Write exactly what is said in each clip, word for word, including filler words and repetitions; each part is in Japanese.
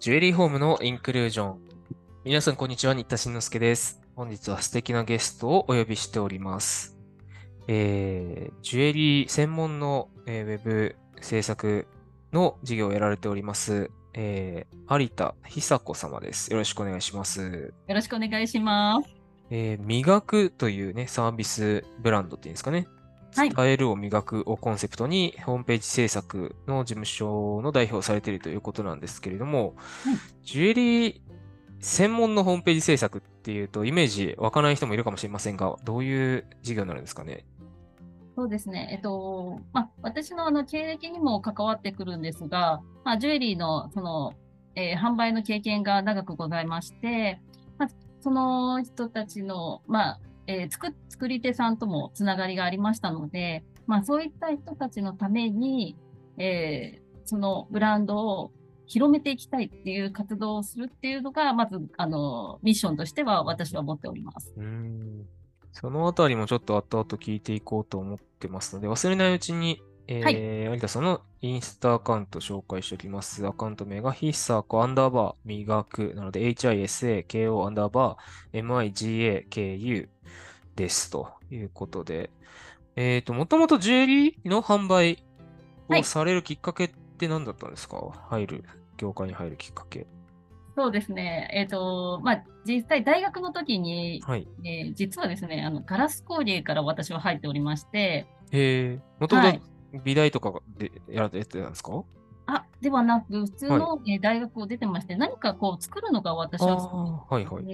ジュエリーホームのインクルージョン。皆さんこんにちは、新田慎之介です。本日は素敵なゲストをお呼びしております。えー、ジュエリー専門の、えー、ウェブ制作の事業をやられております、えー、有田久子様です。よろしくお願いします。よろしくお願いします。えー、MIGAKUという、ね、サービスブランドっていうんですかね、はい、伝えるを磨くをコンセプトにホームページ制作の事務所の代表をされているということなんですけれども、はい、ジュエリー専門のホームページ制作っていうとイメージ湧かない人もいるかもしれませんが、どういう事業になるんですかね。そうですね、えっとまあ、私 の, あの経歴にも関わってくるんですが、まあ、ジュエリー の, その、えー、販売の経験が長くございまして、まあ、その人たちの、まあえー、作, 作り手さんともつながりがありましたので、まあ、そういった人たちのために、えー、そのブランドを広めていきたいっていう活動をするっていうのが、まずあのミッションとしては私は持っております。うーん、そのあたりもちょっと後々聞いていこうと思ってますので、忘れないうちに、えーはい、有田さんのインスタアカウント紹介しておきます。アカウント名がひさこアンダーバーみがくなので エイチアイエスエーケーオー アンダーバー エムアイジーエーケーユー ですということで、えっと、もともとジュエリーの販売をされるきっかけって何だったんですか？はい、入る業界に入るきっかけ。そうですね、えーとまあ、実際大学の時に、はいえー、実はですねあのガラス工芸から私は入っておりまして、もともと美大とかでやってたんですか？はい、あではなく普通の、はいえー、大学を出てまして、何かこう作るのが私は好き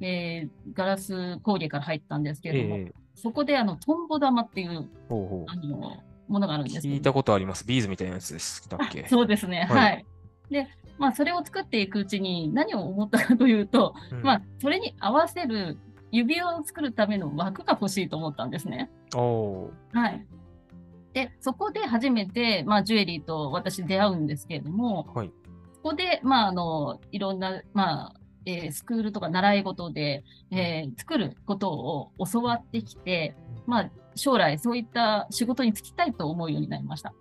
でガラス工芸から入ったんですけれども、えー、そこであのトンボ玉っていうほうほうあのものがあるんですけど、聞いたことあります。ビーズみたいなやつですだっけ？そうですね、はい、はいでまあ、それを作っていくうちに何を思ったかというと、うんまあ、それに合わせる指輪を作るための枠が欲しいと思ったんですね。おー、はい、でそこで初めて、まあ、ジュエリーと私出会うんですけれども、はい、そこで、まあ、あのいろんな、まあえー、スクールとか習い事で、えー、作ることを教わってきて、まあ、将来そういった仕事に就きたいと思うようになりました。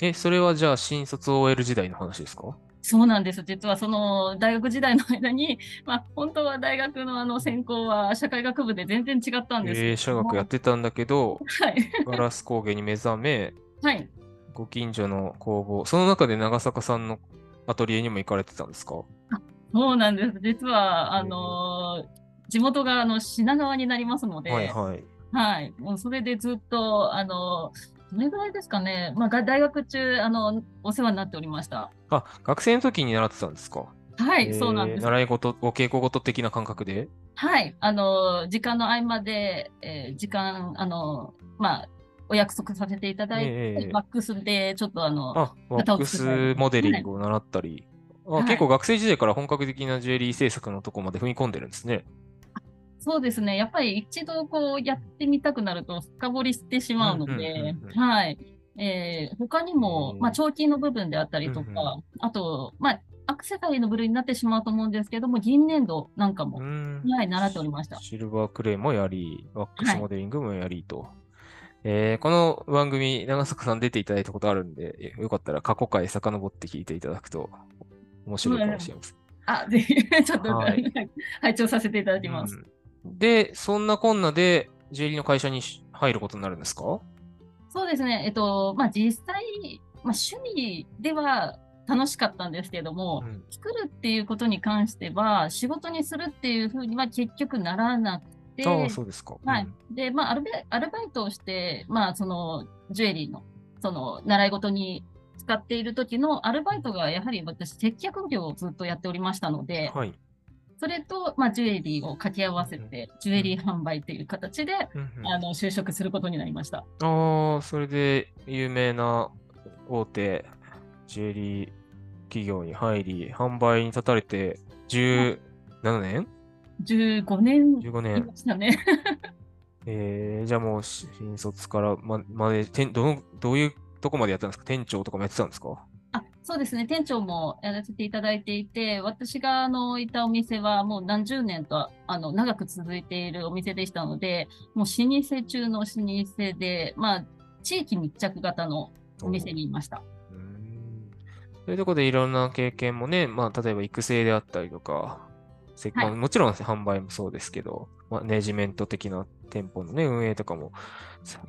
え、それはじゃあ新卒 オーエル 時代の話ですか？そうなんです。実はその大学時代の間に、まあ、本当は大学 の, あの専攻は社会学部で全然違ったんですけど、えー、社学やってたんだけど、はい、ガラス工芸に目覚め、はい、ご近所の工房、その中で長坂さんのアトリエにも行かれてたんですか？あ、そうなんです。実はあの地元があの品川になりますので、はいはいはい、もうそれでずっとあのどれぐらいですかね、まあ、大学中あのお世話になっておりました。あ、学生の時に習ってたんですか？はい、えー、そうなんです。習い事、お稽古事的な感覚で、はい、あの時間の合間で、えー、時間あの、まあ、お約束させていただいて、えー、ワックスでちょっとあのあワックスモデリングを習ったり、はい、あ結構学生時代から本格的なジュエリー制作のとこまで踏み込んでるんですね。そうですね、やっぱり一度こうやってみたくなると深掘りしてしまうので、他にも、まあ、彫金の部分であったりとか、うんうん、あと、まあ、アクセサリーの部類になってしまうと思うんですけども、銀粘土なんかも、はい、習っておりました。シルバークレーもやり、ワックスモデリングもやりと、はい、えー、この番組長坂さん出ていただいたことあるんで、よかったら過去回遡って聞いていただくと面白いかもしれません。あ、ぜひちょっと、はい、拝聴させていただきます。うん、で、そんなこんなで、ジュエリーの会社に入ることになるんですか？そうですね、えっと、まあ、実際、まあ、趣味では楽しかったんですけれども、うん、作るっていうことに関しては、仕事にするっていうふうには結局ならなくて、ああ、そうですか。うん、はい。で、まあアルバ、アルバイトをして、まあ、その、ジュエリーの、その、習い事に使っている時のアルバイトが、やはり私、接客業をずっとやっておりましたので、はい。それと、まあ、ジュエリーを掛け合わせて、ジュエリー販売という形で、うんうん、あの就職することになりました。ああ、それで有名な大手ジュエリー企業に入り、販売に立たれてじゅうななねん ?じゅうごねんいましたね。えー、じゃあもう新卒からま、までてんどの、どういうとこまでやったんですか？店長とかもやってたんですか？あ、そうですね、店長もやらせていただいていて、私があのいたお店はもう何十年とあの長く続いているお店でしたので、もう老舗中の老舗で、まあ、地域密着型のお店にいました。そういうところでいろんな経験もね、まあ、例えば育成であったりとか、まあ、もちろん販売もそうですけど、はい、マネジメント的な店舗の、ね、運営とかも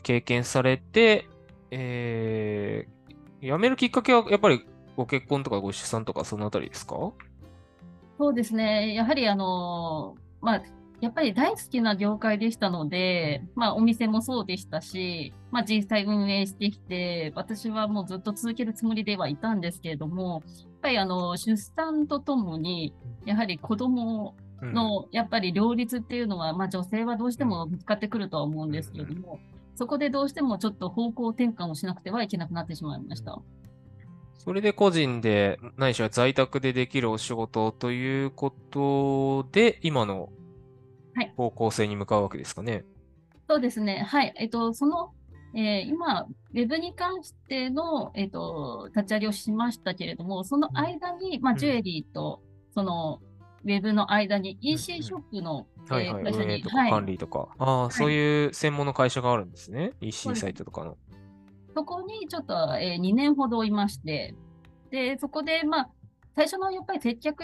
経験されて、えー、辞めるきっかけはやっぱりご結婚とかご出産とかそのあたりですか？そうですね、やはりあの、まあ、やっぱり大好きな業界でしたので、まあ、お店もそうでしたし、まあ、実際運営してきて、私はもうずっと続けるつもりではいたんですけれども、やっぱりあの出産とともにやはり子供のやっぱり両立っていうのは、まあ、女性はどうしてもぶつかってくるとは思うんですけれども、そこでどうしてもちょっと方向転換をしなくてはいけなくなってしまいました。それで個人でないしは在宅でできるお仕事ということで今の方向性に向かうわけですかね。はい、そうですね、はい、えっとそのえー、今ウェブに関しての、えっと、立ち上げをしましたけれども、その間に、まあ、ジュエリーとそのウェブの間に イーシー ショップの会社に管理とか、あ、はい、そういう専門の会社があるんですね、はい、イーシー サイトとかの。そこにちょっと、えー、にねんほどいまして、でそこで、まあ、最初のやっぱり接客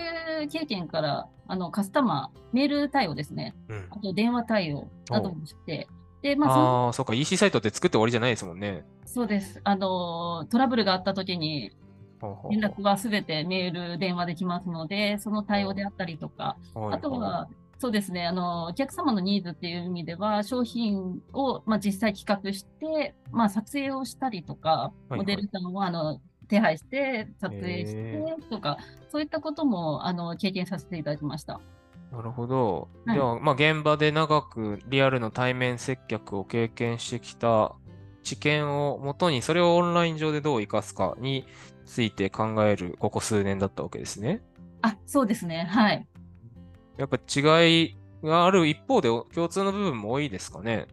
経験からあのカスタマーメール対応ですね、うん、あと電話対応などもして、で、まあ、そのあそうか イーシー サイトって作って終わりじゃないですもんね。そうです、あのトラブルがあったときに連絡はすべてメール電話できますので、その対応であったりとか、あとはそうですね、あのお客様のニーズっていう意味では商品を、まあ、実際企画して、まあ、撮影をしたりとか、はいはい、モデルさんをあの手配して撮影してとか、そういったこともあの経験させていただきました。なるほど。では、はい、まあ、現場で長くリアルの対面接客を経験してきた知見をもとに、それをオンライン上でどう生かすかについて考えるここ数年だったわけですね。あ、そうですね、はい。やっぱ違いがある一方で共通の部分も多いですかね。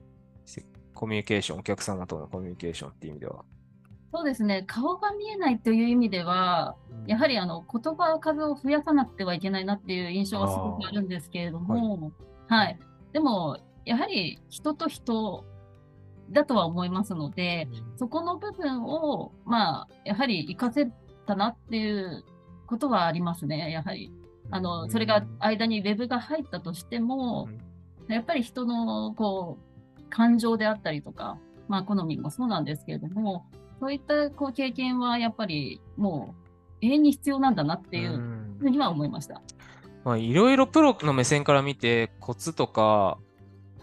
コミュニケーション、お客様とのコミュニケーションっていう意味では。そうですね、顔が見えないという意味では、やはりあの言葉数を増やさなくてはいけないなっていう印象はすごくあるんですけれども、はいはい、でもやはり人と人だとは思いますので、そこの部分を、まあ、やはり活かせたなっていうことはありますね。やはりあのそれが間にウェブが入ったとしても、やっぱり人のこう感情であったりとか、まあ、好みもそうなんですけれども、そういったこう経験はやっぱりもう永遠に必要なんだなっていうふうには思いました。まあ、いろいろプロの目線から見てコツとか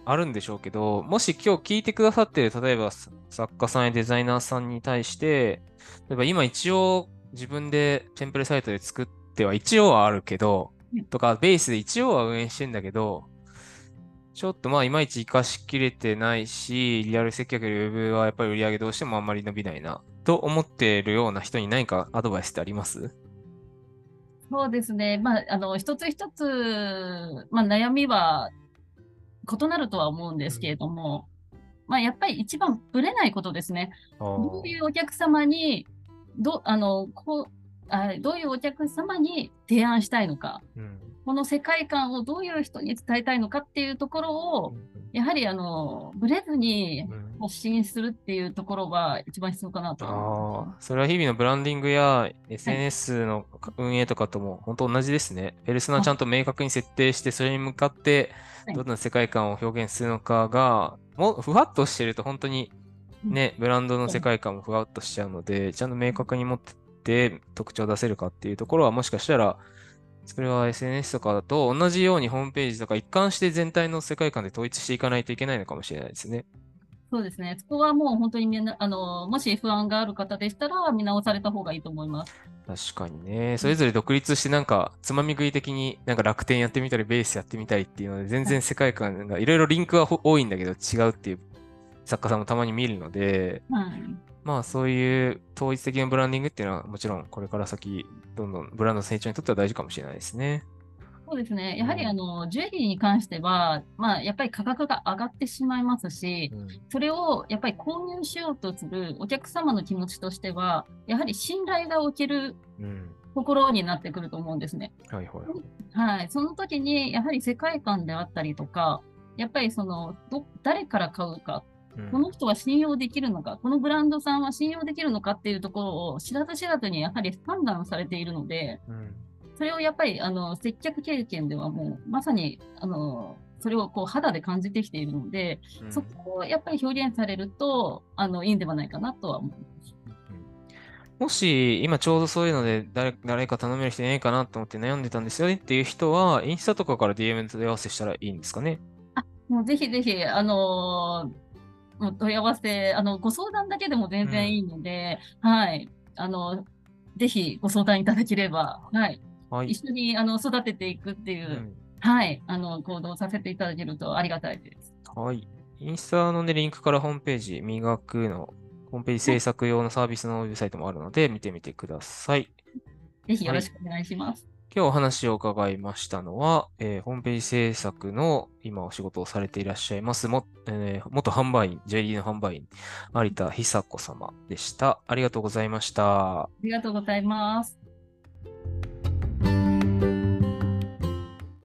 あるんでしょうけど、もし今日聞いてくださってる例えば作家さんやデザイナーさんに対して、例えば今一応自分でテンプレサイトで作っては一応はあるけど、うん、とかベースで一応は運営してんだけど、ちょっとまあいまいち活かしきれてないし、リアル接客よりウェブはやっぱり売り上げどうしてもあんまり伸びないなと思っているような人に何かアドバイスってあります？そうですね、まあ、あの一つ一つ、まあ、悩みは異なるとは思うんですけれども、うん、まあ、やっぱり一番ぶれないことですね。どういうお客様にど、あの、こう、あ、どういうお客様に提案したいのか、うん、この世界観をどういう人に伝えたいのかっていうところを、やはりあのブレずに発信するっていうところが一番必要かなと思います。あ、それは日々のブランディングや エスエヌエス の運営とかとも本当同じですね。はい、ペルソナをちゃんと明確に設定して、それに向かってどんな世界観を表現するのかが、もうふわっとしてると本当にね、ブランドの世界観もふわっとしちゃうので、ちゃんと明確に持って特徴を出せるかっていうところは、もしかしたらそれは エスエヌエス とかと同じようにホームページとか一貫して全体の世界観で統一していかないといけないのかもしれないですね。そうですね。そこはもう本当にみんなあのもし不安がある方でしたら見直された方がいいと思います。確かにね、それぞれ独立してなんかつまみ食い的になんか楽天やってみたりベースやってみたりっていうので、全然世界観がいろいろリンクは多いんだけど違うっていう作家さんもたまに見るので、はい、まあそういう統一的なブランディングっていうのはもちろんこれから先どんどんブランドの成長にとっては大事かもしれないですね。そうですね、やはりあの、うん、ジュエリーに関しては、まあ、やっぱり価格が上がってしまいますし、うん、それをやっぱり購入しようとするお客様の気持ちとしては、やはり信頼がおけるところになってくると思うんですね。うん、はいはいはい、その時にやはり世界観であったりとか、やっぱりそのど誰から買うかっこの人は信用できるのか、このブランドさんは信用できるのかっていうところを知らず知らずにやはり判断されているので、うん、それをやっぱりあの接客経験ではもうまさにあのそれをこう肌で感じてきているので、うん、そこをやっぱり表現されるとあのいいんではないかなとは思います。もし今ちょうどそういうので 誰, 誰か頼める人いないかなと思って悩んでたんですよねっていう人はインスタとかから ディーエム 問い合わせしたらいいんですかね。あ、もうぜひぜひあのー、問い合わせあのご相談だけでも全然いいので、うん、はいあのぜひご相談いただければ、はいはい、一緒にあの育てていくっていう、うん、はいあの行動させていただけるとありがたいです。はい、インスタの、ね、リンクからホームページMIGAKUのホームページ制作用のサービスのウェブサイトもあるので見てみてください。ぜひよろしくお願いします。はい、今日お話を伺いましたのは、えー、ホームページ制作の今お仕事をされていらっしゃいますも、えー、元販売員 ジェーディー の販売員有田久子様でした。ありがとうございました。ありがとうございます。